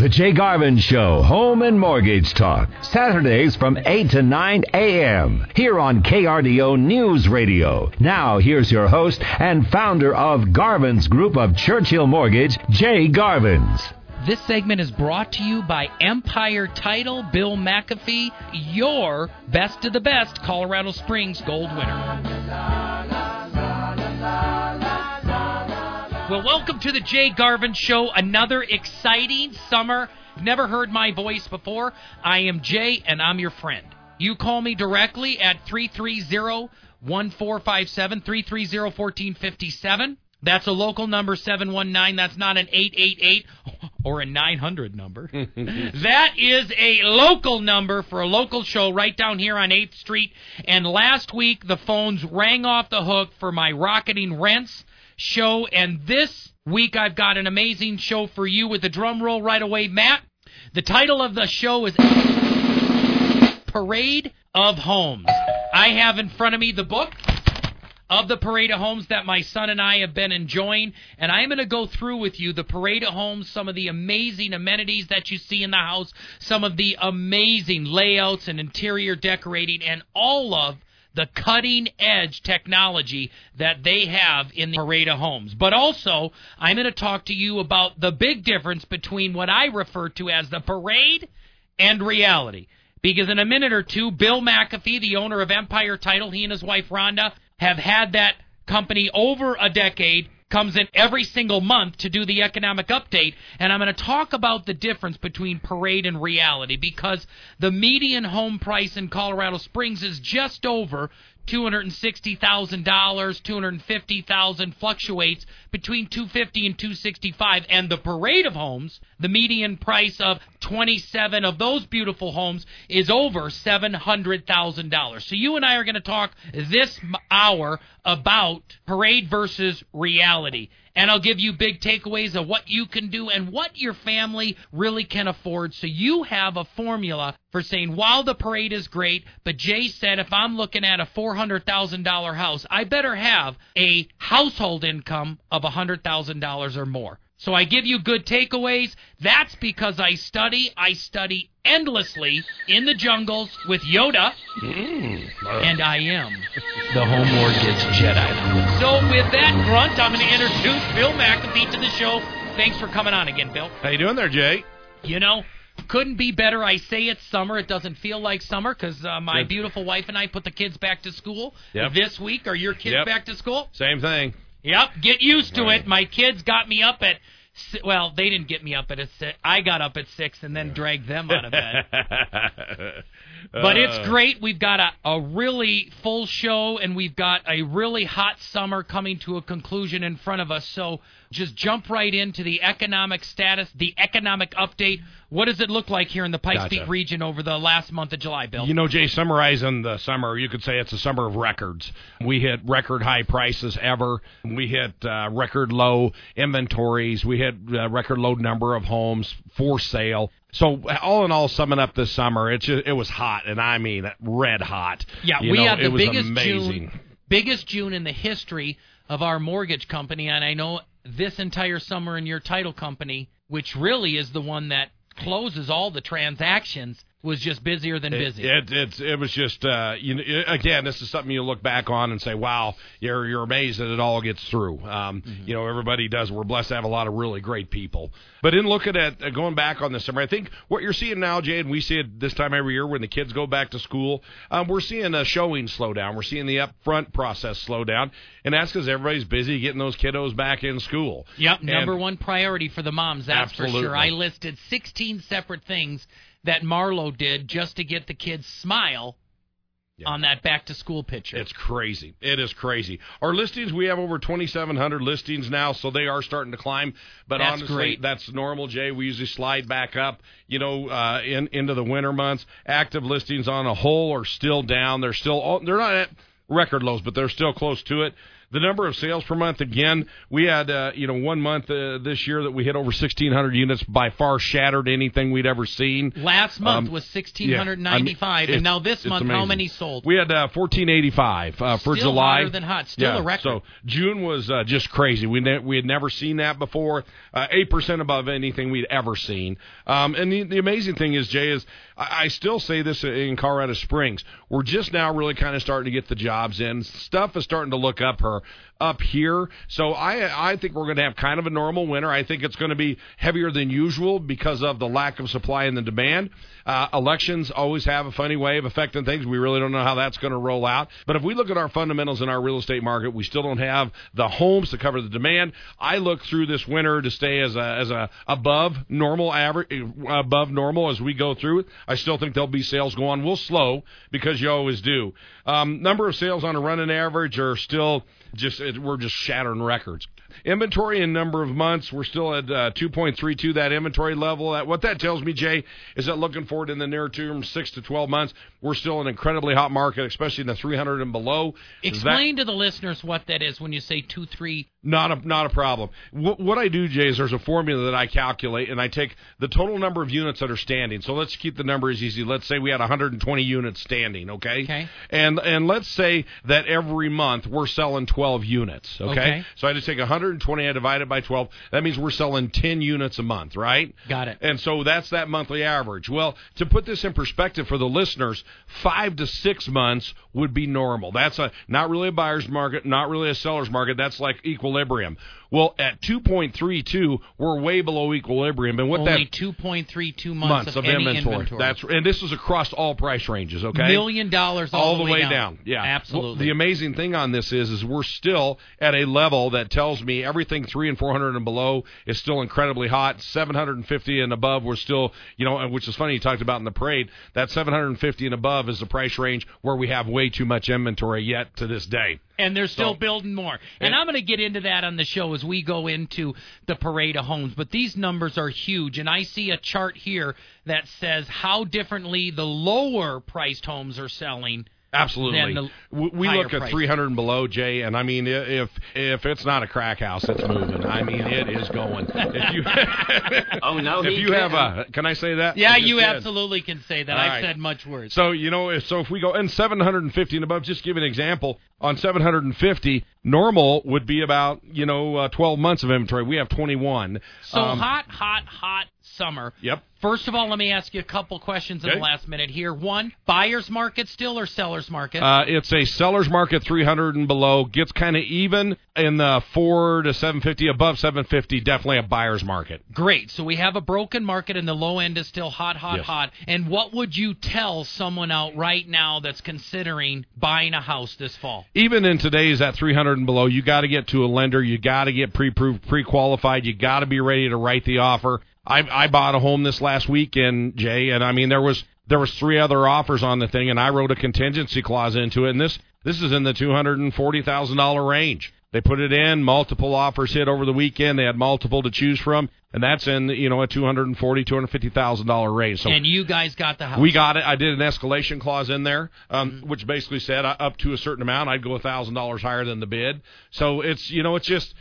The Jay Garvin Show, Home and Mortgage Talk. Saturdays from 8 to 9 a.m. here on KRDO News Radio. Now, here's your host and founder of Garvin's Group of Churchill Mortgage, Jay Garvin's. This segment is brought to you by Empire Title, Bill McAfee, your best of the best Colorado Springs gold winner. Well, welcome to the Jay Garvin Show, another exciting summer. Never heard my voice before. I am Jay, and I'm your friend. You call me directly at 330-1457, 330-1457. That's a local number, 719. That's not an 888 or a 900 number. That is a local number for a local show right down here on 8th Street. And last week, the phones rang off the hook for my rocketing rents show, and this week I've got an amazing show for you with a drum roll right away, Matt. The title of the show is Parade of Homes. I have in front of me the book of the Parade of Homes that my son and I have been enjoying, and I'm going to go through with you the Parade of Homes, some of the amazing amenities that you see in the house, some of the amazing layouts and interior decorating, and all of the cutting-edge technology that they have in the Parade of Homes. But also, I'm going to talk to you about the big difference between what I refer to as the parade and reality. Because in a minute or two, Bill McAfee, the owner of Empire Title, he and his wife Rhonda have had that company over a decade, comes in every single month to do the economic update, and I'm going to talk about the difference between parade and reality, because the median home price in Colorado Springs is just over $260,000, $250,000, fluctuates between $250,000 and $265,000, and the Parade of Homes, the median price of 27 of those beautiful homes is over $700,000. So you and I are going to talk this hour about parade versus reality, and I'll give you big takeaways of what you can do and what your family really can afford, so you have a formula for saying, wow, the parade is great, but Jay said if I'm looking at a $400,000 house, I better have a household income of $100,000 or more. So I give you good takeaways. That's because I study endlessly in the jungles with Yoda, and I am the Home Mortgage Jedi. So with that grunt, I'm going to introduce Bill McAfee to the show. Thanks for coming on again, Bill. How you doing there, Jay? You know, couldn't be better. I say it's summer. It doesn't feel like summer because my beautiful wife and I put the kids back to school this week. Are your kids back to school? Same thing. Yep, get used to it. My kids got me up at, well, they didn't get me up at 6. I got up at 6 and then dragged them out of bed. But it's great. We've got a really full show, and we've got a really hot summer coming to a conclusion in front of us. So just jump right into the economic status, the economic update. What does it look like here in the Pikes Peak region over the last month of July, Bill? You know, Jay, summarizing the summer, you could say it's a summer of records. We hit record high prices ever. We hit record low inventories. We hit record low number of homes for sale. So all in all, summing up this summer, it was hot, and I mean red hot. Yeah, you know, we had the biggest June in the history of our mortgage company, and I know this entire summer in your title company, which really is the one that closes all the transactions, was just busier than busy. It was just, again, this is something you look back on and say, wow, you're amazed that it all gets through. You know, everybody does. We're blessed to have a lot of really great people. But in looking at going back on this summer, I think what you're seeing now, Jay, and we see it this time every year when the kids go back to school, we're seeing a showing slow down. We're seeing the upfront process slow down. And that's because everybody's busy getting those kiddos back in school. Yep, number one priority for the moms, that's absolutely for sure. I listed 16 separate things that Marlo did just to get the kids' smile on that back-to-school picture. It's crazy. It is crazy. Our listings, we have over 2,700 listings now, so they are starting to climb. But that's honestly, that's normal, Jay. We usually slide back up, you know, into the winter months. Active listings on a whole are still down. They're not at record lows, but they're still close to it. The number of sales per month, again, we had 1 month this year that we hit over 1,600 units, by far shattered anything we'd ever seen. Last month was 1,695, and now this month, amazing. How many sold? We had 1,485 for July. Still hotter than hot, still a record. So June was just crazy. We had never seen that before, 8% above anything we'd ever seen. And the amazing thing is, Jay, is I still say this in Colorado Springs, we're just now really kind of starting to get the jobs in. Stuff is starting to look up here. So I think we're going to have kind of a normal winter. I think it's going to be heavier than usual because of the lack of supply and the demand. Elections always have a funny way of affecting things. We really don't know how that's going to roll out. But if we look at our fundamentals in our real estate market, we still don't have the homes to cover the demand. I look through this winter to stay as a above normal average, above normal as we go through it. I still think there'll be sales going. We'll slow because you always do. Number of sales on a running average are still we're just shattering records. Inventory in number of months, we're still at 2.32, that inventory level. What that tells me, Jay, is that looking forward in the near term, 6 to 12 months, we're still an incredibly hot market, especially in the 300 and below. Explain to the listeners what that is when you say 2-3. Not a problem. What I do, Jay, is there's a formula that I calculate, and I take the total number of units that are standing. So let's keep the numbers easy. Let's say we had 120 units standing, okay? Okay. And let's say that every month we're selling 12 units, okay? So I just take 120, I divide it by 12. That means we're selling 10 units a month, right? Got it. And so that's that monthly average. Well, to put this in perspective for the listeners, 5 to 6 months would be normal. That's not really a buyer's market, not really a seller's market. That's like equal equilibrium. Well, at 2.32, we're way below equilibrium, and what only 2.32 months of inventory. That's, and this is across all price ranges. Okay, $1 million all the way down. Yeah, absolutely. Well, the amazing thing on this is we're still at a level that tells me everything 300 and 400 and below is still incredibly hot. 750 and above, we're still which is funny. You talked about in the parade that 750 and above is the price range where we have way too much inventory yet to this day. And they're still building more. And I'm going to get into that on the show as we go into the Parade of Homes. But these numbers are huge. And I see a chart here that says how differently the lower-priced homes are selling. Absolutely. We look at 300 and below, Jay, and I mean, if it's not a crack house, it's moving. I mean, it is going. If you, can I say that? Yeah, you absolutely can say that. I've said much worse. So, if we go, and 750 and above, just give an example, on 750, normal would be about, 12 months of inventory. We have 21. So hot summer. Yep. First of all, let me ask you a couple questions in the last minute here. One, buyer's market still or seller's market? It's a seller's market, 300 and below. Gets kind of even in the 4 to 750. Above 750, definitely a buyer's market. Great. So we have a broken market, and the low end is still hot. And what would you tell someone out right now that's considering buying a house this fall? Even in today's at 300 and below, you got to get to a lender. You got to get pre-approved, pre-qualified. You got to be ready to write the offer. I bought a home this last weekend, Jay, and I mean there was 3 other offers on the thing, and I wrote a contingency clause into it. And this is in the $240,000 range. They put it in. Multiple offers hit over the weekend. They had multiple to choose from, and that's in a $240,000, $250,000 range. So and you guys got the house. We got it. I did an escalation clause in there, which basically said up to a certain amount, I'd go $1,000 higher than the bid. So it's it's just.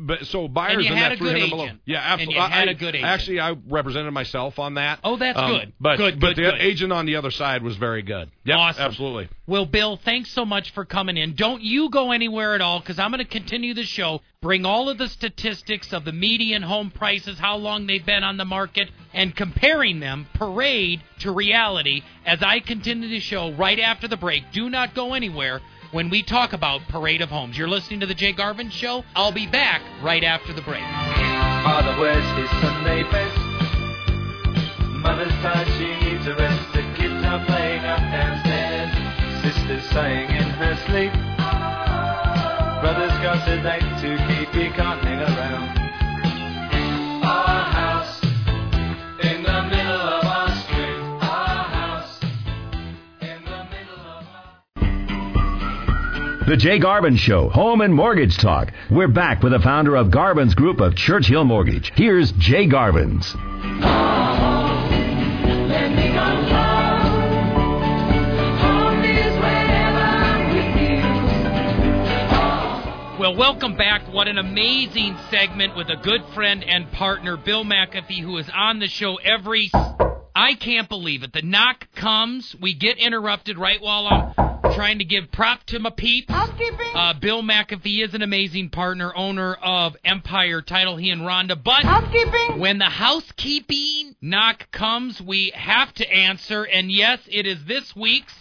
But so buyers and you had a good agent. Below. Yeah, absolutely. And you had a good agent. Actually, I represented myself on that. Oh, that's good. But the agent on the other side was very good. Yep, awesome. Absolutely. Well, Bill, thanks so much for coming in. Don't you go anywhere at all, because I'm going to continue the show. Bring all of the statistics of the median home prices, how long they've been on the market, and comparing them, parade to reality, as I continue the show right after the break. Do not go anywhere. When we talk about Parade of Homes, you're listening to The Jay Garvin Show. I'll be back right after the break. Father wears his Sunday best. Mother's tired, she needs a rest. The kids are playing up downstairs. Sister's sighing in her sleep. Brother's got a date to keep, he can't hang around. Our house in the middle of our street. Our house in the middle of our... The Jay Garvin Show, Home and Mortgage Talk. We're back with the founder of Garvin's Group of Churchill Mortgage. Here's Jay Garvin's. Welcome back. What an amazing segment with a good friend and partner, Bill McAfee, who is on the show every... I can't believe it. The knock comes. We get interrupted right while I'm trying to give prop to my peeps. Bill McAfee is an amazing partner, owner of Empire Title, he and Rhonda. But when the housekeeping knock comes, we have to answer. And yes, it is this week's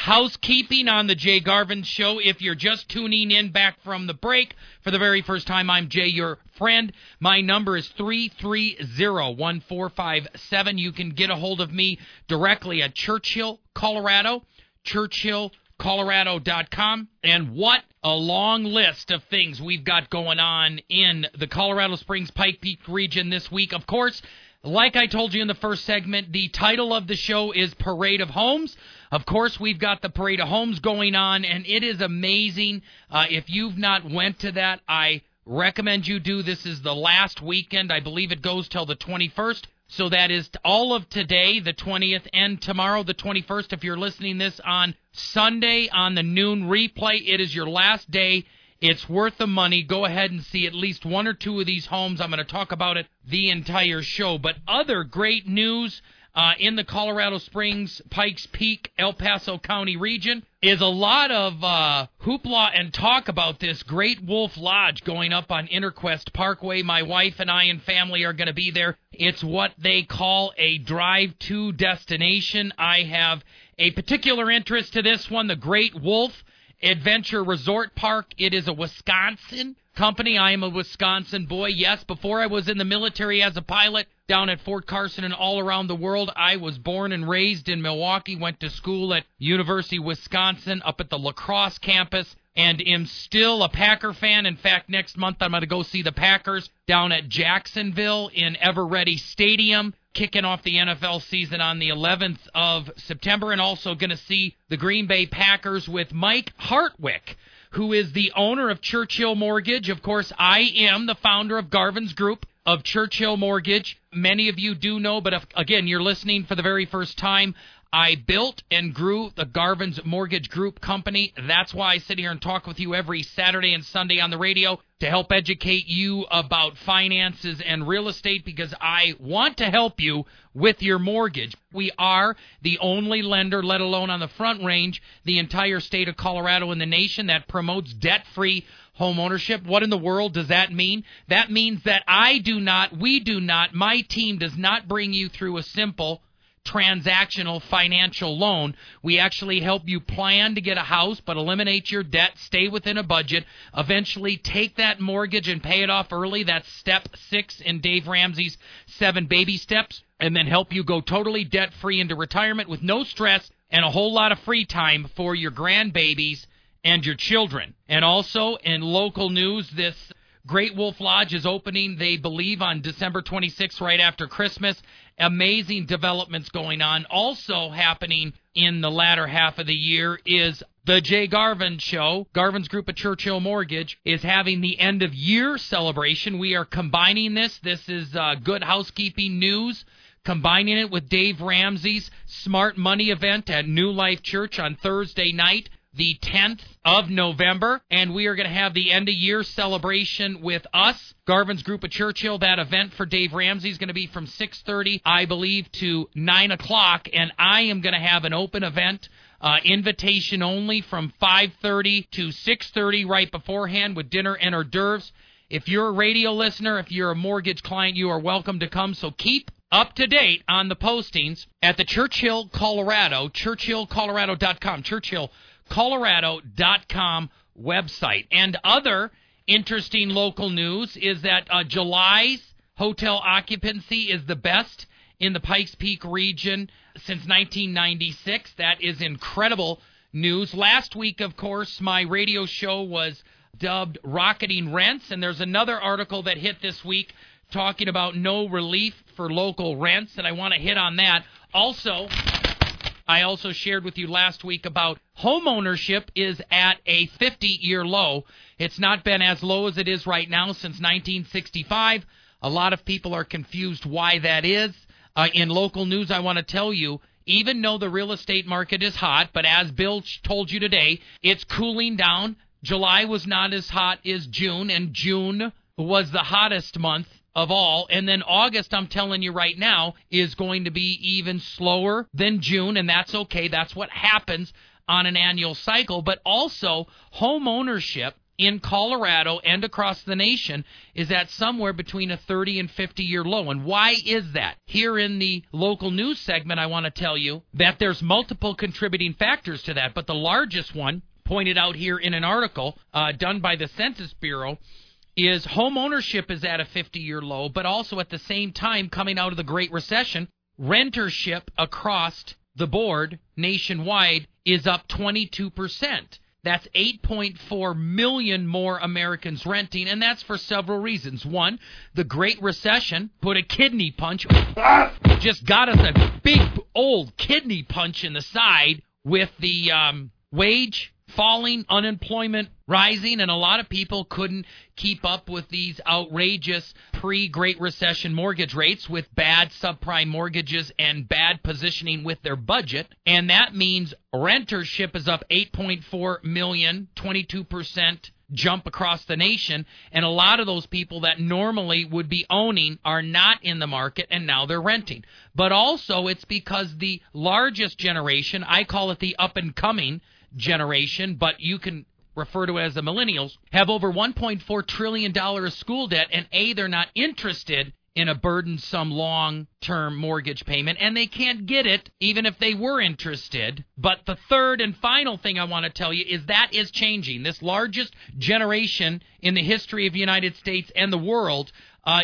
housekeeping on the Jay Garvin Show. If you're just tuning in back from the break for the very first time, I'm Jay, your friend. My number is 330-1457. You can get a hold of me directly at Churchill, Colorado, ChurchillColorado.com. And what a long list of things we've got going on in the Colorado Springs, Pikes Peak region this week. Of course, like I told you in the first segment, the title of the show is Parade of Homes. Of course, we've got the Parade of Homes going on, and it is amazing. If you've not went to that, I recommend you do. This is the last weekend. I believe it goes till the 21st. So that is all of today, the 20th, and tomorrow, the 21st. If you're listening this on Sunday on the noon replay, it is your last day. It's worth the money. Go ahead and see at least one or two of these homes. I'm going to talk about it the entire show. But other great news in the Colorado Springs, Pikes Peak, El Paso County region is a lot of hoopla and talk about this Great Wolf Lodge going up on Interquest Parkway. My wife and I and family are going to be there. It's what they call a drive-to destination. I have a particular interest to this one, the Great Wolf Adventure Resort Park. It is a Wisconsin company. I am a Wisconsin boy. Yes, before I was in the military as a pilot down at Fort Carson and all around the world, I was born and raised in Milwaukee, went to school at University of Wisconsin up at the La Crosse campus, and am still a Packer fan. In fact, next month I'm going to go see the Packers down at Jacksonville in Eveready Stadium, kicking off the NFL season on the 11th of September, and also going to see the Green Bay Packers with Mike Hartwick, who is the owner of Churchill Mortgage. Of course, I am the founder of Garvin's Group of Churchill Mortgage. Many of you do know, but if, again, you're listening for the very first time, I built and grew the Garvin's Mortgage Group Company. That's why I sit here and talk with you every Saturday and Sunday on the radio to help educate you about finances and real estate, because I want to help you with your mortgage. We are the only lender, let alone on the Front Range, the entire state of Colorado and the nation, that promotes debt-free home ownership. What in the world does that mean? That means that I do not, we do not, my team does not bring you through a simple transactional financial loan. We actually help you plan to get a house, but eliminate your debt, stay within a budget, eventually take that mortgage and pay it off early. That's step 6 in Dave Ramsey's 7 baby steps, and then help you go totally debt-free into retirement with no stress and a whole lot of free time for your grandbabies and your children. And also, in local news, this Great Wolf Lodge is opening, they believe, on December 26th, right after Christmas. Amazing developments going on. Also happening in the latter half of the year is the Jay Garvin Show. Garvin's Group of Churchill Mortgage is having the end-of-year celebration. We are combining this. This is Good Housekeeping News, combining it with Dave Ramsey's Smart Money event at New Life Church on Thursday night, the 10th of November, and we are going to have the end-of-year celebration with us, Garvin's Group of Churchill. That event for Dave Ramsey is going to be from 6:30, I believe, to 9 o'clock, and I am going to have an open event, invitation only, from 5:30 to 6:30 right beforehand with dinner and hors d'oeuvres. If you're a radio listener, if you're a mortgage client, you are welcome to come, so keep up to date on the postings at the Churchill, Colorado, ChurchillColorado.com, ChurchillColorado.com website. And other interesting local news is that July's hotel occupancy is the best in the Pikes Peak region since 1996. That is incredible news. Last week, of course, my radio show was dubbed Rocketing Rents, and there's another article that hit this week talking about no relief for local rents, and I want to hit on that. Also, I also shared with you last week about homeownership is at a 50-year low. It's not been as low as it is right now since 1965. A lot of people are confused why that is. In local news, I want to tell you, even though the real estate market is hot, but as Bill told you today, it's cooling down July was not as hot as June, and June was the hottest month of all. And then August, I'm telling you right now, is going to be even slower than June, and that's okay. That's what happens on an annual cycle. But also, home ownership in Colorado and across the nation is at somewhere between a 30 and 50-year low. And why is that? Here in the local news segment, I want to tell you that there's multiple contributing factors to that, but the largest one pointed out here in an article done by the Census Bureau is home ownership is at a 50-year low, but also at the same time, coming out of the Great Recession, rentership across the board nationwide is up 22%. That's 8.4 million more Americans renting, and that's for several reasons. One, the Great Recession put a kidney punch, just got us a big old kidney punch in the side with the wage falling, unemployment rising, and a lot of people couldn't keep up with these outrageous pre-Great Recession mortgage rates with bad subprime mortgages and bad positioning with their budget. And that means rentership is up 8.4 million, 22% jump across the nation. And a lot of those people that normally would be owning are not in the market, and now they're renting. But also it's because the largest generation, I call it the up-and-coming generation, but you can refer to it as the millennials, have over $1.4 trillion of school debt, and A, they're not interested in a burdensome long-term mortgage payment, and they can't get it even if they were interested. But the third and final thing I want to tell you is that is changing. This largest generation in the history of the United States and the world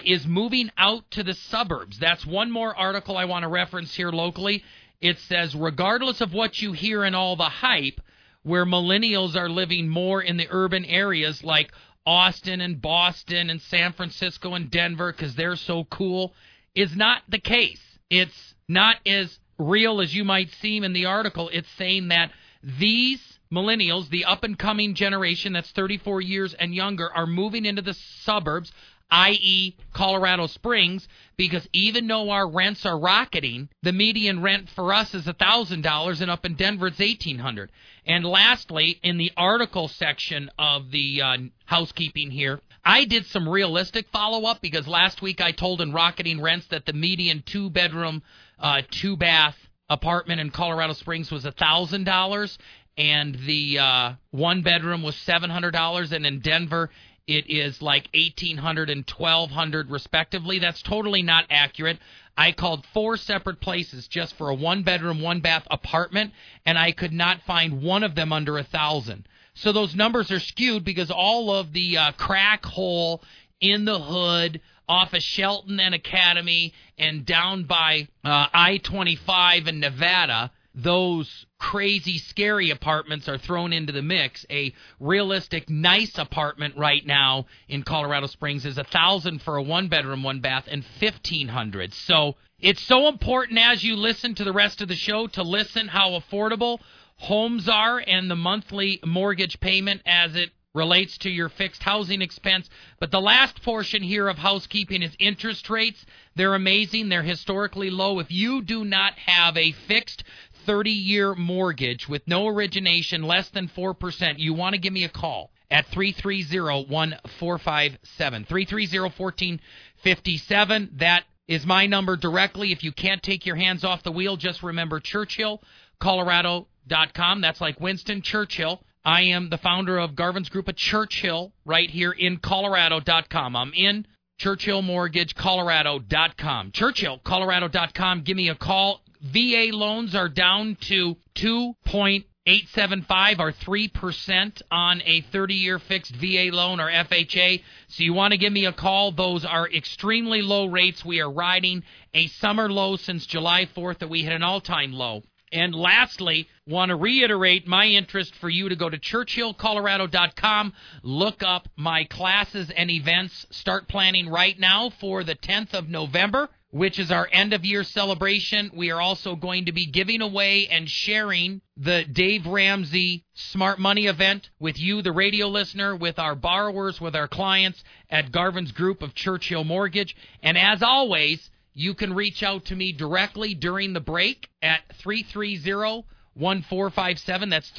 is moving out to the suburbs. That's one more article I want to reference here locally. It says, regardless of what you hear and all the hype, where millennials are living more in the urban areas like Austin and Boston and San Francisco and Denver because they're so cool, is not the case. It's not as real as you might seem in the article. It's saying that these millennials, the up-and-coming generation that's 34 years and younger, are moving into the suburbs, i.e. Colorado Springs, because even though our rents are rocketing, the median rent for us is $1,000, and up in Denver it's $1,800. And lastly, in the article section of the housekeeping here, I did some realistic follow-up because last week I told in Rocketing Rents that the median two-bedroom, two-bath apartment in Colorado Springs was $1,000, and the one-bedroom was $700, and in Denver it is like $1,800 and $1,200 respectively. That's totally not accurate. I called four separate places just for a one-bedroom, one-bath apartment, and I could not find one of them under $1,000. So those numbers are skewed because all of the crack hole in the hood off of Shelton and Academy and down by I-25 in Nevada, those crazy, scary apartments are thrown into the mix. A realistic, nice apartment right now in Colorado Springs is $1,000 for a one-bedroom, one-bath, and $1,500. So it's so important as you listen to the rest of the show to listen how affordable homes are and the monthly mortgage payment as it relates to your fixed housing expense. But the last portion here of housekeeping is interest rates. They're amazing. They're historically low. If you do not have a fixed 30-year mortgage with no origination, less than 4%, you want to give me a call at 330-1457, 330-1457. That is my number directly. If you can't take your hands off the wheel, just remember ChurchillColorado.com. That's like Winston Churchill. I am the founder of Garvin's Group of Churchill right here in Colorado.com. I'm in Churchill Mortgage, Colorado.com. ChurchillColorado.com. Give me a call. VA loans are down to 2.875 or 3% on a 30-year fixed VA loan or FHA. So you want to give me a call. Those are extremely low rates. We are riding a summer low since July 4th that we hit an all-time low. And lastly, want to reiterate my interest for you to go to ChurchillColorado.com, look up my classes and events, start planning right now for the 10th of November, which is our end-of-year celebration. We are also going to be giving away and sharing the Dave Ramsey Smart Money event with you, the radio listener, with our borrowers, with our clients at Garvin's Group of Churchill Mortgage. And as always, you can reach out to me directly during the break at 330-1457. That's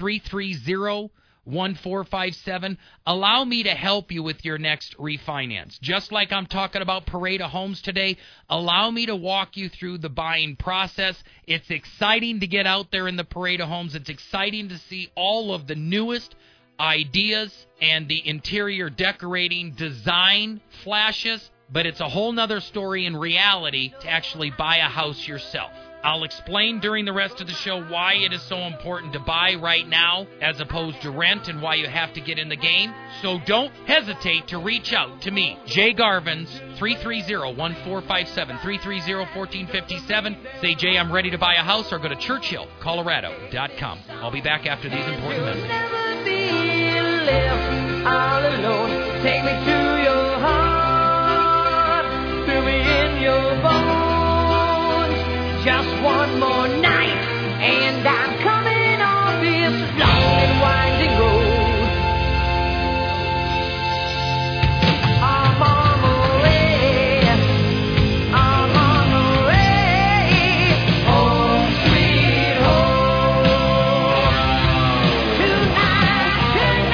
1457. Allow me to help you with your next refinance. Just like I'm talking about Parade of Homes today, allow me to walk you through the buying process. It's exciting to get out there in the Parade of Homes. It's exciting to see all of the newest ideas and the interior decorating design flashes, but it's a whole nother story in reality to actually buy a house yourself. I'll explain during the rest of the show why it is so important to buy right now as opposed to rent and why you have to get in the game. So don't hesitate to reach out to me, Jay Garvin's, 330-1457, 330-1457. Say, Jay, I'm ready to buy a house, or go to ChurchillColorado.com. I'll be back after these important messages. You'll never be left all alone. Take me to your heart, fill me in your bones. Just one more night, and I'm coming off this long and winding road. I'm on my way, home sweet home. Tonight,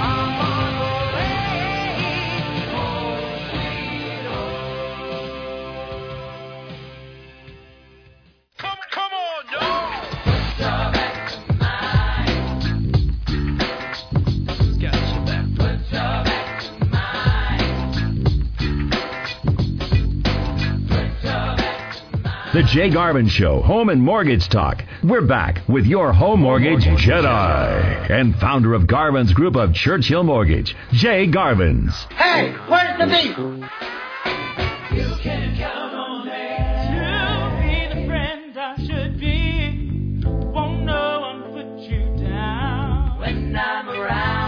I'm on my way, The Jay Garvin Show, Home and Mortgage Talk. We're back with your home mortgage Jedi and founder of Garvin's Group of Churchill Mortgage, Jay Garvin's. Hey, where's the beef? You can count on me to be the friend I should be. Won't no one put you down when I'm around.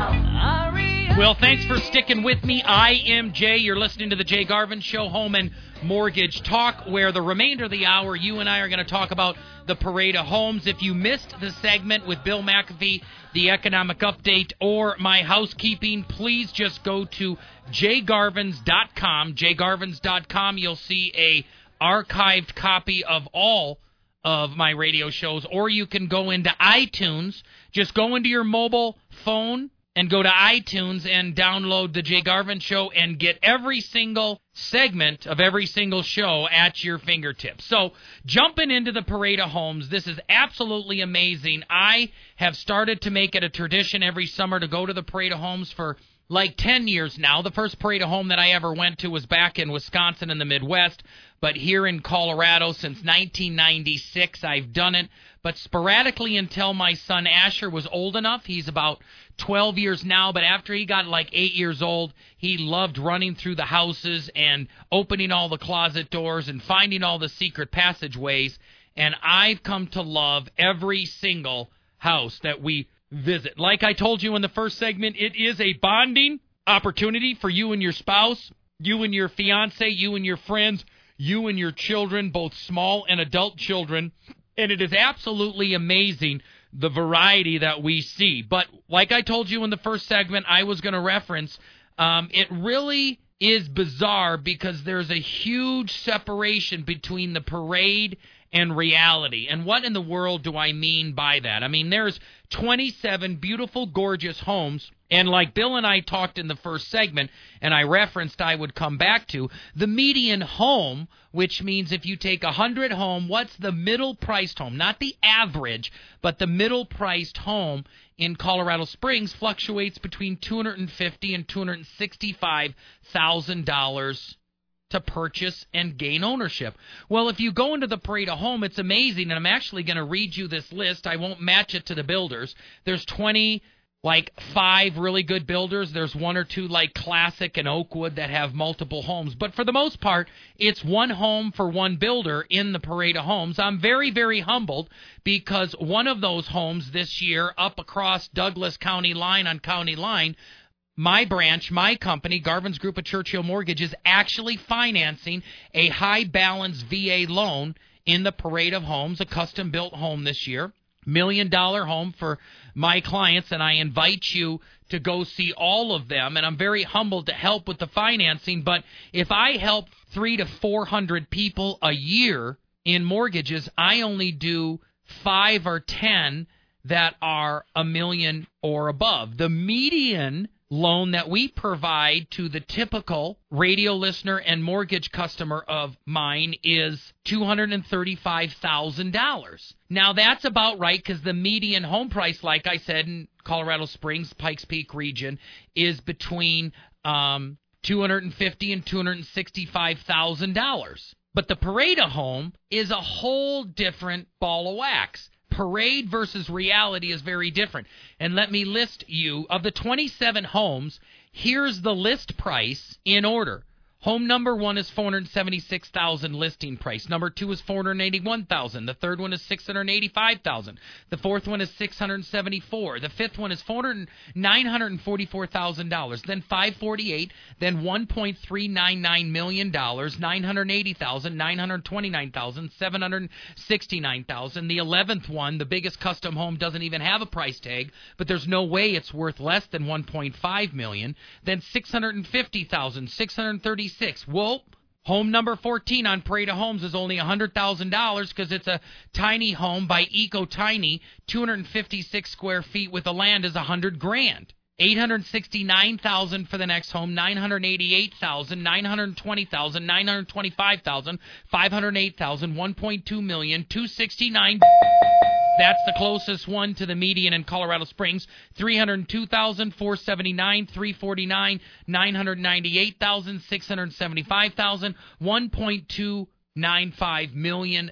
Well, thanks for sticking with me. I am Jay. You're listening to the Jay Garvin Show, Home and Mortgage Talk, where the remainder of the hour, you and I are going to talk about the Parade of Homes. If you missed the segment with Bill McAfee, the economic update, or my housekeeping, please just go to jgarvins.com. jgarvins.com. You'll see a archived copy of all of my radio shows, or you can go into iTunes. Just go into your mobile phone and go to iTunes and download the Jay Garvin Show and get every single segment of every single show at your fingertips. So, jumping into the Parade of Homes, this is absolutely amazing. I have started to make it a tradition every summer to go to the Parade of Homes for like 10 years now. The first Parade of Home that I ever went to was back in Wisconsin in the Midwest, but here in Colorado since 1996 I've done it, but sporadically until my son Asher was old enough. He's about 12 years now, but after he got like 8 years old, he loved running through the houses and opening all the closet doors and finding all the secret passageways, and I've come to love every single house that we visit. Like I told you in the first segment, it is a bonding opportunity for you and your spouse, you and your fiance, you and your friends, you and your children, both small and adult children, and it is absolutely amazing the variety that we see. But like I told you in the first segment, I was going to reference, it really is bizarre because there's a huge separation between the parade and reality. And what in the world do I mean by that? I mean, there's 27 beautiful, gorgeous homes, and like Bill and I talked in the first segment, and I referenced I would come back to, the median home, which means if you take 100 home, what's the middle-priced home? Not the average, but the middle-priced home in Colorado Springs fluctuates between $250,000 and $265,000 to purchase and gain ownership. Well, if you go into the Parade of Home, it's amazing, and I'm actually going to read you this list. I won't match it to the builders. There's 25 really good builders. There's one or two like Classic and Oakwood that have multiple homes. But for the most part, it's one home for one builder in the Parade of Homes. I'm very, very humbled because one of those homes this year up across Douglas County line on County Line, my branch, my company, Garvin's Group of Churchill Mortgage, is actually financing a high balance VA loan in the Parade of Homes, a custom-built home this year. $1 million home for my clients, and I invite you to go see all of them, and I'm very humbled to help with the financing. But if I help 300 to 400 people a year in mortgages, I only do five or 10 that are $1 million or above. The median loan that we provide to the typical radio listener and mortgage customer of mine is $235,000. Now, that's about right because the median home price, like I said, in Colorado Springs, Pikes Peak region, is between $250,000 and $265,000. But the Parade of Home is a whole different ball of wax. Parade versus reality is very different. And let me list you, of the 27 homes, here's the list price in order. Home number one is $476,000 listing price. Number two is $481,000. The third one is $685,000. The fourth one is $674,000. The fifth one is $944,000. Then $548,000. Then $1.399 million. $980,000. $929,000. $769,000. The 11th one, the biggest custom home, doesn't even have a price tag, but there's no way it's worth less than $1.5 million. Then $650,000. $636,000. Well, home number 14 on Parade of Homes is only $100,000 because it's a tiny home by EcoTiny. 256 square feet with the land is $100,000. $869,000 for the next home, $988,000, $920,000, $925,000, $508,000, $1.2 million, $269,000. That's the closest one to the median in Colorado Springs. $302,000, $479,000, $349,000, $998,000, $675,000, $1.295 million.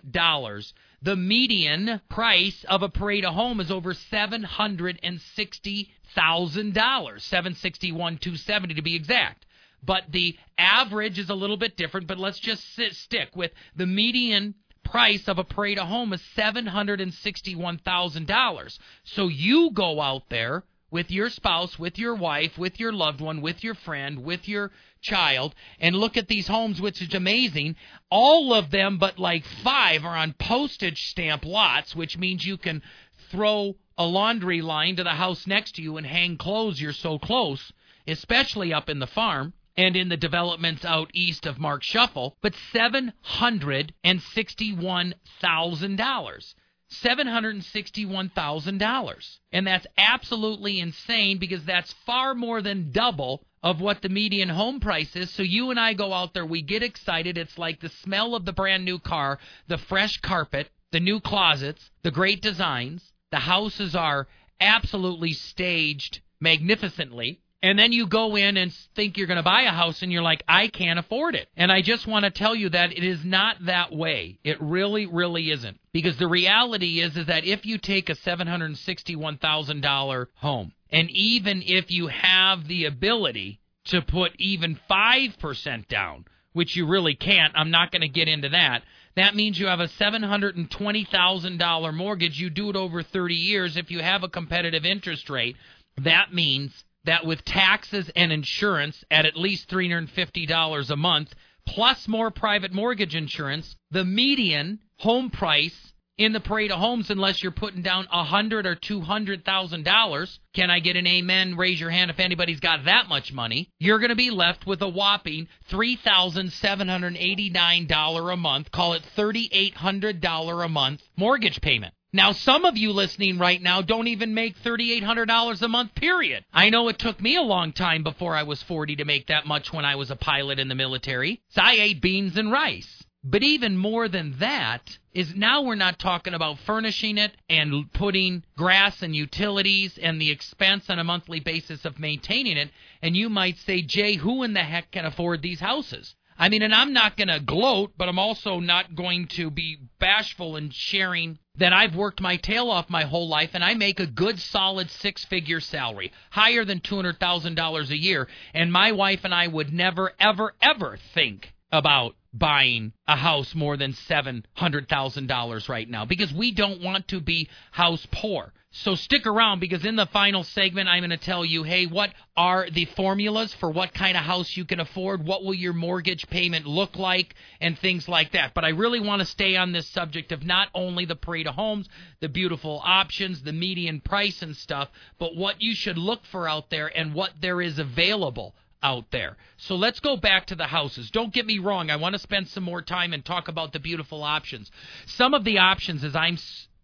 The median price of a Parade of Home is over $760,000, $761,270 to be exact. But the average is a little bit different, but let's just stick with the median price of a Parade of Home is $761,000. So you go out there with your spouse, with your wife, with your loved one, with your friend, with your child, and look at these homes, which is amazing. All of them but like five are on postage stamp lots, which means you can throw a laundry line to the house next to you and hang clothes. You're so close, especially up in the farm and in the developments out east of Mark Shuffle, but $761,000. $761,000. And that's absolutely insane because that's far more than double of what the median home price is. So you and I go out there, we get excited. It's like the smell of the brand new car, the fresh carpet, the new closets, the great designs. The houses are absolutely staged magnificently. And then you go in and think you're going to buy a house, and you're like, I can't afford it. And I just want to tell you that it is not that way. It really, really isn't. Because the reality is that if you take a $761,000 home, and even if you have the ability to put even 5% down, which you really can't, I'm not going to get into that, that means you have a $720,000 mortgage. You do it over 30 years. If you have a competitive interest rate, that means that with taxes and insurance at least $350 a month, plus more private mortgage insurance, the median home price in the Parade of Homes, unless you're putting down $100,000 or $200,000, can I get an amen? Raise your hand if anybody's got that much money. You're going to be left with a whopping $3,789 a month, call it $3,800 a month mortgage payment. Now, some of you listening right now don't even make $3,800 a month, period. I know it took me a long time before I was 40 to make that much when I was a pilot in the military. So I ate beans and rice. But even more than that is now we're not talking about furnishing it and putting grass and utilities and the expense on a monthly basis of maintaining it. And you might say, Jay, who in the heck can afford these houses? I mean, and I'm not going to gloat, but I'm also not going to be bashful in sharing that I've worked my tail off my whole life, and I make a good, solid six-figure salary, higher than $200,000 a year, and my wife and I would never, ever, ever think about buying a house more than $700,000 right now because we don't want to be house poor. So stick around because in the final segment, I'm going to tell you, hey, what are the formulas for what kind of house you can afford? What will your mortgage payment look like and things like that? But I really want to stay on this subject of not only the Parade of Homes, the beautiful options, the median price and stuff, but what you should look for out there and what there is available out there. So let's go back to the houses. Don't get me wrong. I want to spend some more time and talk about the beautiful options. Some of the options, as I'm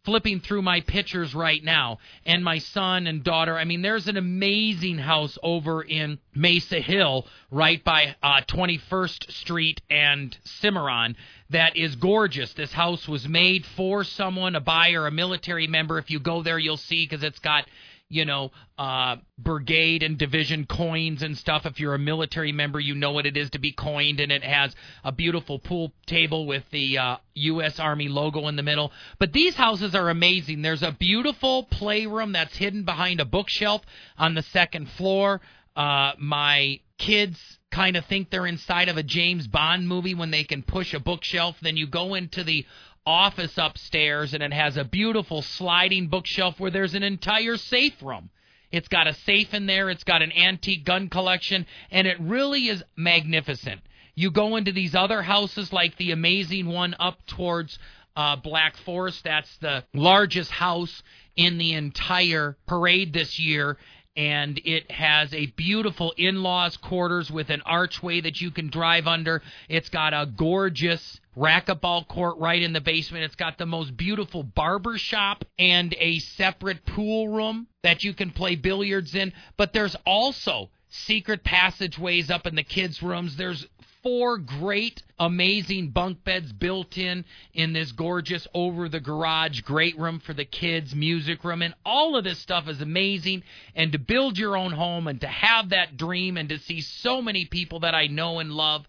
flipping through my pictures right now, and my son and daughter. I mean, there's an amazing house over in Mesa Hill right by 21st Street and Cimarron that is gorgeous. This house was made for someone, a buyer, a military member. If you go there, you'll see, because it's got, you know, brigade and division coins and stuff. If you're a military member, you know what it is to be coined, and it has a beautiful pool table with the U.S. Army logo in the middle. But these houses are amazing. There's a beautiful playroom that's hidden behind a bookshelf on the second floor. My kids kind of think they're inside of a James Bond movie when they can push a bookshelf. Then you go into the office upstairs, and it has a beautiful sliding bookshelf where there's an entire safe room. It's got a safe in there. It's got an antique gun collection, and it really is magnificent. You go into these other houses, like the amazing one up towards Black Forest. That's the largest house in the entire parade this year, and it has a beautiful in-laws quarters with an archway that you can drive under. It's got a gorgeous racquetball court right in the basement. It's got the most beautiful barber shop and a separate pool room that you can play billiards in. But there's also secret passageways up in the kids' rooms. There's 4 great, amazing bunk beds built in this gorgeous over-the-garage great room for the kids, music room, and all of this stuff is amazing. And to build your own home and to have that dream and to see so many people that I know and love,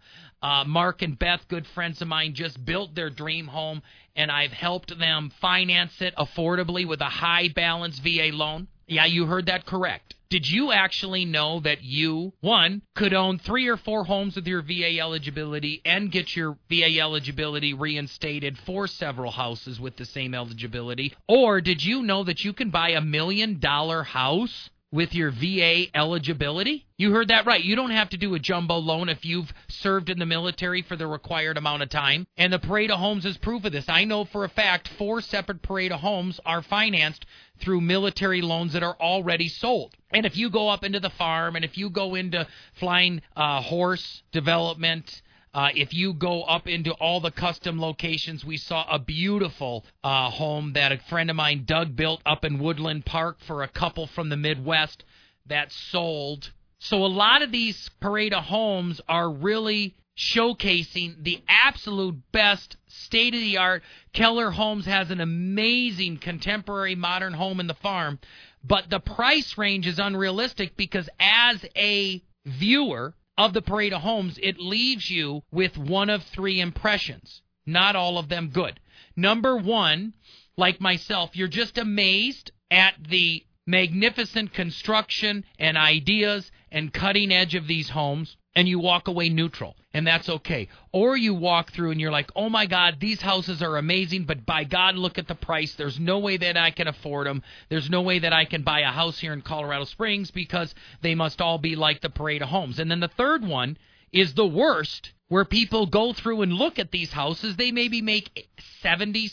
Mark and Beth, good friends of mine, just built their dream home, and I've helped them finance it affordably with a high-balance VA loan. Yeah, you heard that correct. Did you actually know that you, 1, could own 3 or 4 homes with your VA eligibility and get your VA eligibility reinstated for several houses with the same eligibility? Or did you know that you can buy a $1 million house with your VA eligibility? You heard that right. You don't have to do a jumbo loan if you've served in the military for the required amount of time. And the Parade of Homes is proof of this. I know for a fact 4 separate Parade of Homes are financed through military loans that are already sold. And if you go up into the farm, and if you go into Flying Horse development, if you go up into all the custom locations, we saw a beautiful home that a friend of mine, Doug, built up in Woodland Park for a couple from the Midwest that sold. So a lot of these Parade of Homes are really showcasing the absolute best state-of-the-art. Keller Homes has an amazing contemporary modern home in the farm, but the price range is unrealistic because as a viewer of the Parade of Homes, it leaves you with one of 3 impressions, not all of them good. Number 1, like myself, you're just amazed at the magnificent construction and ideas and cutting edge of these homes, and you walk away neutral, and that's okay. Or you walk through and you're like, oh my God, these houses are amazing, but by God, look at the price. There's no way that I can afford them. There's no way that I can buy a house here in Colorado Springs because they must all be like the Parade of Homes. And then the third one is the worst, where people go through and look at these houses. They maybe make $70,000,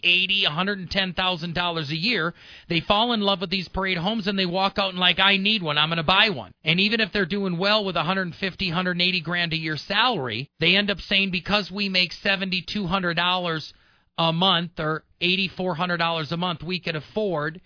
$60,000, $80,000, $110,000 a year. They fall in love with these Parade Homes, and they walk out and like, I need one. I'm going to buy one. And even if they're doing well with $150,000, $180,000 a year salary, they end up saying, because we make $7,200 a month or $8,400 a month, we could afford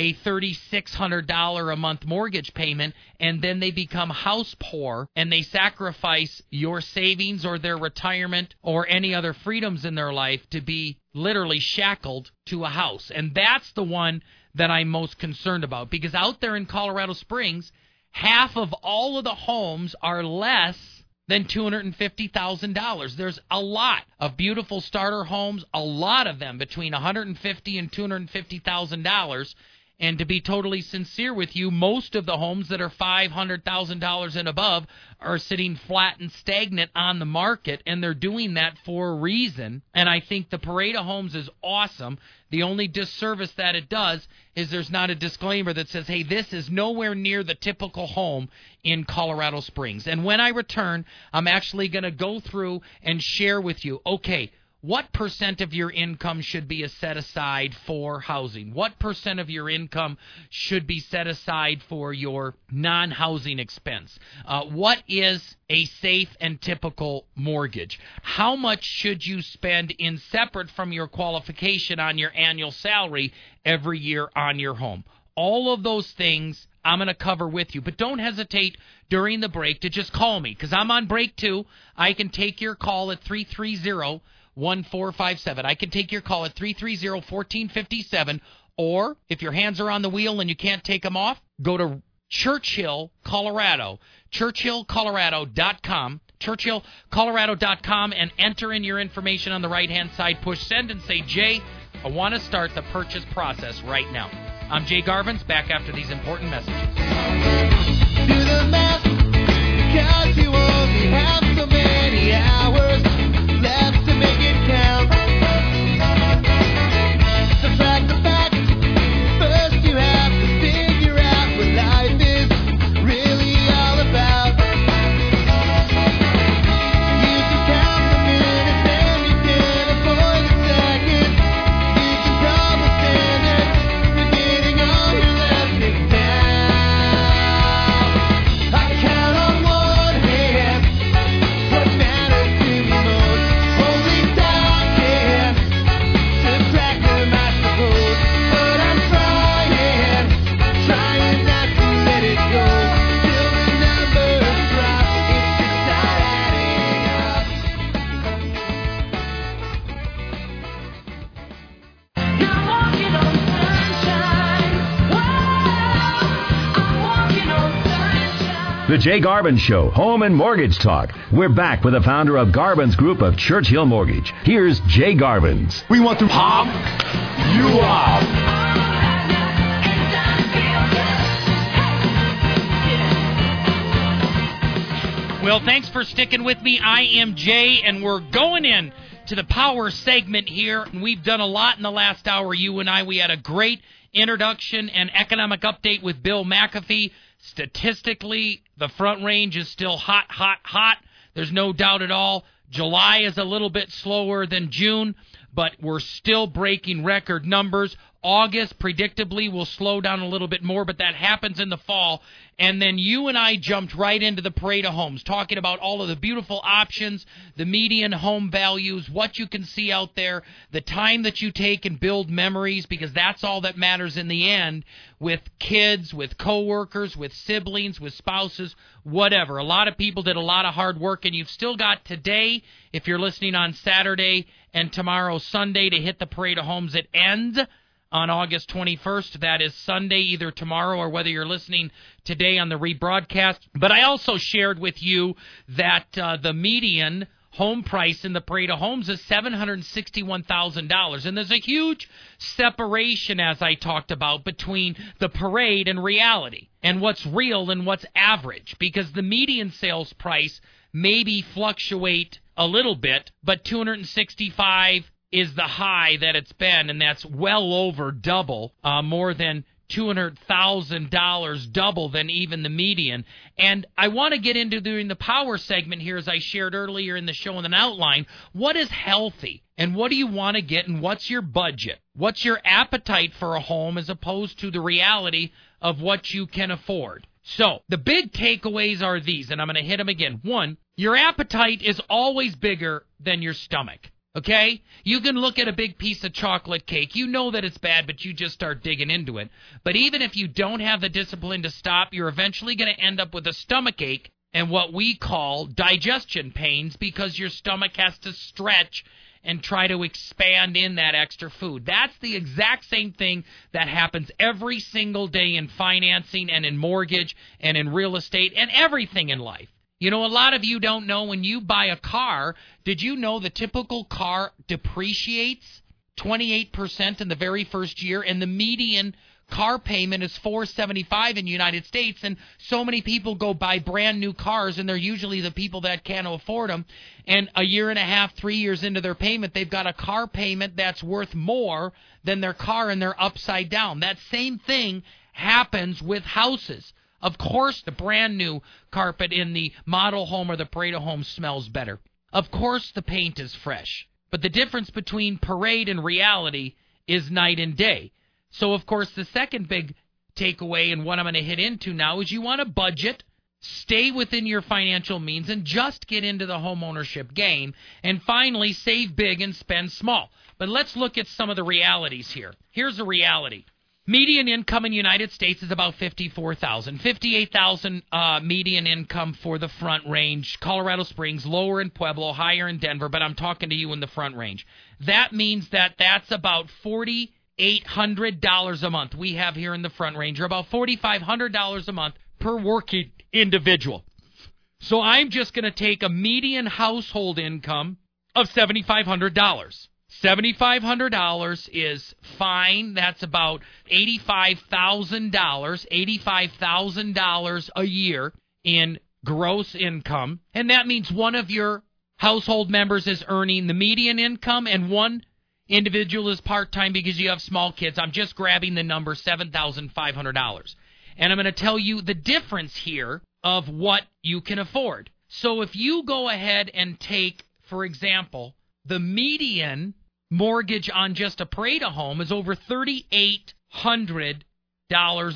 a $3,600 a month mortgage payment, and then they become house poor, and they sacrifice your savings or their retirement or any other freedoms in their life to be literally shackled to a house. And that's the one that I'm most concerned about, because out there in Colorado Springs, half of all of the homes are less than $250,000. There's a lot of beautiful starter homes, a lot of them between $150,000 and $250,000. And to be totally sincere with you, most of the homes that are $500,000 and above are sitting flat and stagnant on the market, and they're doing that for a reason. And I think the Parade of Homes is awesome. The only disservice that it does is there's not a disclaimer that says, hey, this is nowhere near the typical home in Colorado Springs. And when I return, I'm actually going to go through and share with you, okay, what percent of your income should be set aside for housing? What percent of your income should be set aside for your non-housing expense? What is a safe and typical mortgage? How much should you spend in separate from your qualification on your annual salary every year on your home? All of those things I'm going to cover with you, but don't hesitate during the break to just call me because I'm on break too. I can take your call at 330-1457. I can take your call at 330-1457, or if your hands are on the wheel and you can't take them off, go to Churchill, Colorado, ChurchillColorado.com, ChurchillColorado.com, and enter in your information on the right-hand side, push send, and say, Jay, I want to start the purchase process right now. I'm Jay Garvin's, back after these important messages. Do the math, because you only have so many hours left to make it count. Subtract the facts, first you have to figure out what life is really all about. You can count the minutes and you can avoid the seconds. You can double standards, you're getting all your lessons now. I count on one hand what matters to me most. Only time can subtract them, I suppose. But I'm trying, trying not to let it go. Till the numbers drop, it's just not adding up. I'm walking on sunshine. Whoa, I'm walking on sunshine. The Jay Garvin Show, Home and Mortgage Talk. We're back with the founder of Garvin's Group of Churchill Mortgage. Here's Jay Garvin's. We want to pop you up. Well, thanks for sticking with me. I am Jay, and we're going in to the power segment here. And we've done a lot in the last hour, you and I. We had a great introduction and economic update with Bill McAfee. Statistically, the Front Range is still hot, hot, hot. There's no doubt at all. July is a little bit slower than June, but we're still breaking record numbers. August, predictably, will slow down a little bit more, but that happens in the fall. And then you and I jumped right into the Parade of Homes, talking about all of the beautiful options, the median home values, what you can see out there, the time that you take and build memories, because that's all that matters in the end, with kids, with coworkers, with siblings, with spouses, whatever. A lot of people did a lot of hard work, and you've still got today, if you're listening on Saturday, and tomorrow, Sunday, to hit the Parade of Homes. It ends on August 21st, that is Sunday, either tomorrow or whether you're listening today on the rebroadcast. But I also shared with you that the median home price in the Parade of Homes is $761,000. And there's a huge separation, as I talked about, between the parade and reality and what's real and what's average, because the median sales price maybe fluctuate a little bit, but $265,000 is the high that it's been, and that's well over double, more than $200,000 double than even the median. And I want to get into doing the power segment here, as I shared earlier in the show in an outline. What is healthy, and what do you want to get, and what's your budget? What's your appetite for a home as opposed to the reality of what you can afford? So the big takeaways are these, and I'm going to hit them again. One, your appetite is always bigger than your stomach. Okay? You can look at a big piece of chocolate cake. You know that it's bad, but you just start digging into it. But even if you don't have the discipline to stop, you're eventually going to end up with a stomach ache and what we call digestion pains, because your stomach has to stretch and try to expand in that extra food. That's the exact same thing that happens every single day in financing and in mortgage and in real estate and everything in life. You know, a lot of you don't know, when you buy a car, did you know the typical car depreciates 28% in the very first year, and the median car payment is $475 in the United States, and so many people go buy brand new cars, and they're usually the people that can't afford them, and a year and a half, 3 years into their payment, they've got a car payment that's worth more than their car, and they're upside down. That same thing happens with houses. Of course, the brand new carpet in the model home or the Parade of Homes smells better. Of course, the paint is fresh. But the difference between parade and reality is night and day. So, of course, the second big takeaway and what I'm going to hit into now is you want to budget, stay within your financial means, and just get into the homeownership game. And finally, save big and spend small. But let's look at some of the realities here. Here's a reality. Median income in the United States is about $54,000. $58,000 median income for the Front Range. Colorado Springs, lower in Pueblo, higher in Denver, but I'm talking to you in the Front Range. That means that that's about $4,800 a month we have here in the Front Range, or about $4,500 a month per working individual. So I'm just going to take a median household income of $7,500. $7,500 is fine. That's about $85,000 a year in gross income. And that means one of your household members is earning the median income and one individual is part-time because you have small kids. I'm just grabbing the number $7,500. And I'm going to tell you the difference here of what you can afford. So if you go ahead and take, for example, the median mortgage on just a Parade of Home is over $3,800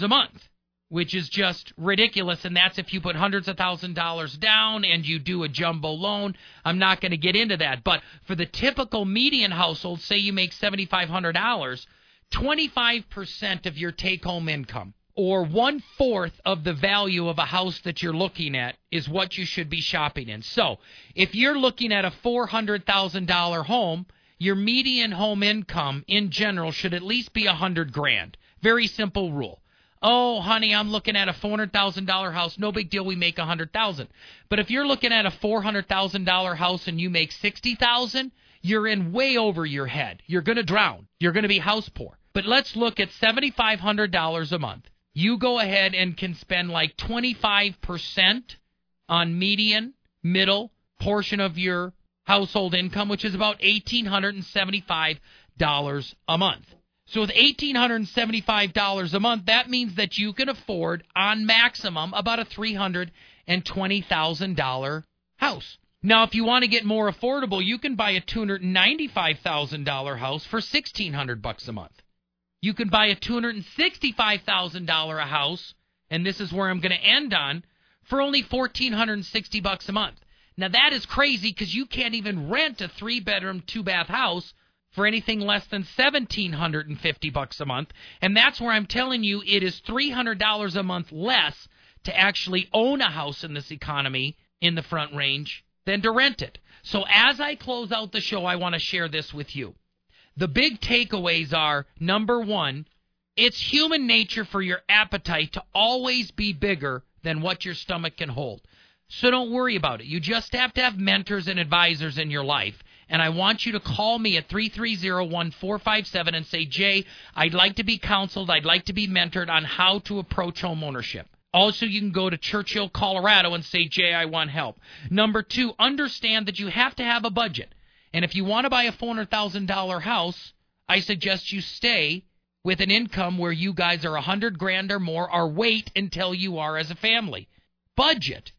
a month, which is just ridiculous. And that's if you put hundreds of thousands of dollars down and you do a jumbo loan. I'm not going to get into that. But for the typical median household, say you make $7,500, 25% of your take-home income, or one-fourth of the value of a house that you're looking at, is what you should be shopping in. So if you're looking at a $400,000 home, your median home income in general should at least be $100,000. Very simple rule. Oh, honey, I'm looking at a $400,000 house. No big deal. We make $100,000. But if you're looking at a $400,000 house and you make $60,000, you're in way over your head. You're going to drown. You're going to be house poor. But let's look at $7,500 a month. You go ahead and can spend like 25% on median, middle portion of your household income, which is about $1,875 a month. So with $1,875 a month, that means that you can afford on maximum about a $320,000 house. Now, if you want to get more affordable, you can buy a $295,000 house for $1,600 a month. You can buy a $265,000 house, and this is where I'm going to end on, for only $1,460 a month. Now, that is crazy because you can't even rent a three-bedroom, two-bath house for anything less than $1,750 a month. And that's where I'm telling you it is $300 a month less to actually own a house in this economy in the Front Range than to rent it. So as I close out the show, I want to share this with you. The big takeaways are, number one, it's human nature for your appetite to always be bigger than what your stomach can hold. So don't worry about it. You just have to have mentors and advisors in your life. And I want you to call me at 330-1457 and say, Jay, I'd like to be counseled. I'd like to be mentored on how to approach homeownership. Also, you can go to Churchill, Colorado and say, Jay, I want help. Number two, understand that you have to have a budget. And if you want to buy a $400,000 house, I suggest you stay with an income where you guys are $100,000 or more, or wait until you are as a family. Budget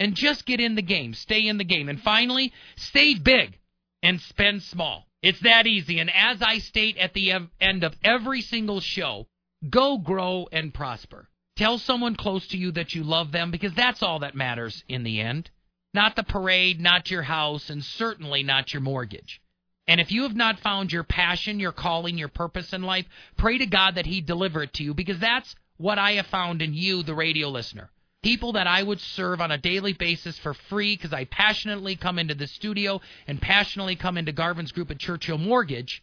and just get in the game. Stay in the game. And finally, save big and spend small. It's that easy. And as I state at the end of every single show, go, grow, and prosper. Tell someone close to you that you love them, because that's all that matters in the end. Not the parade, not your house, and certainly not your mortgage. And if you have not found your passion, your calling, your purpose in life, pray to God that he deliver it to you, because that's what I have found in you, the radio listener. People that I would serve on a daily basis for free, because I passionately come into the studio and passionately come into Garvin's Group at Churchill Mortgage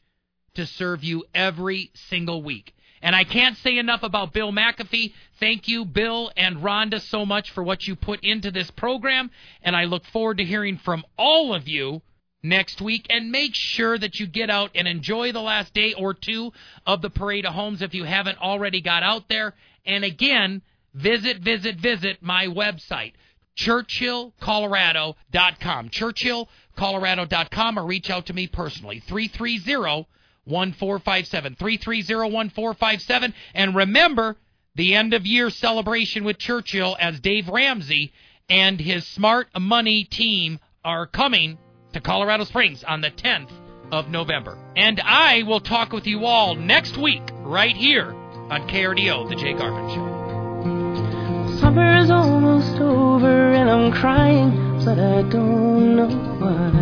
to serve you every single week. And I can't say enough about Bill McAfee. Thank you, Bill and Rhonda, so much for what you put into this program. And I look forward to hearing from all of you next week. And make sure that you get out and enjoy the last day or two of the Parade of Homes if you haven't already got out there. And again, visit my website, ChurchillColorado.com. ChurchillColorado.com, or reach out to me personally, 330-1457, 330-1457, and remember the end-of-year celebration with Churchill, as Dave Ramsey and his Smart Money team are coming to Colorado Springs on the 10th of November. And I will talk with you all next week right here on KRDO, The Jay Garvin Show. Summer is almost over and I'm crying, but I don't know why.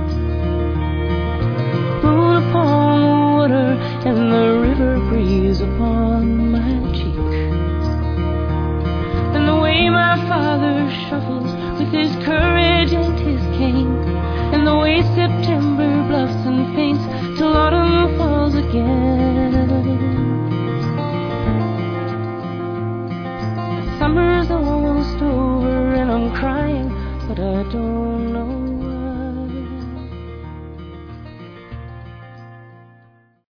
Moon upon the water and the river breeze upon my cheek, and the way my father shuffles with his courage and his cane, and the way September bluffs and faints till autumn falls again. Summer's almost over and I'm crying, but I don't know.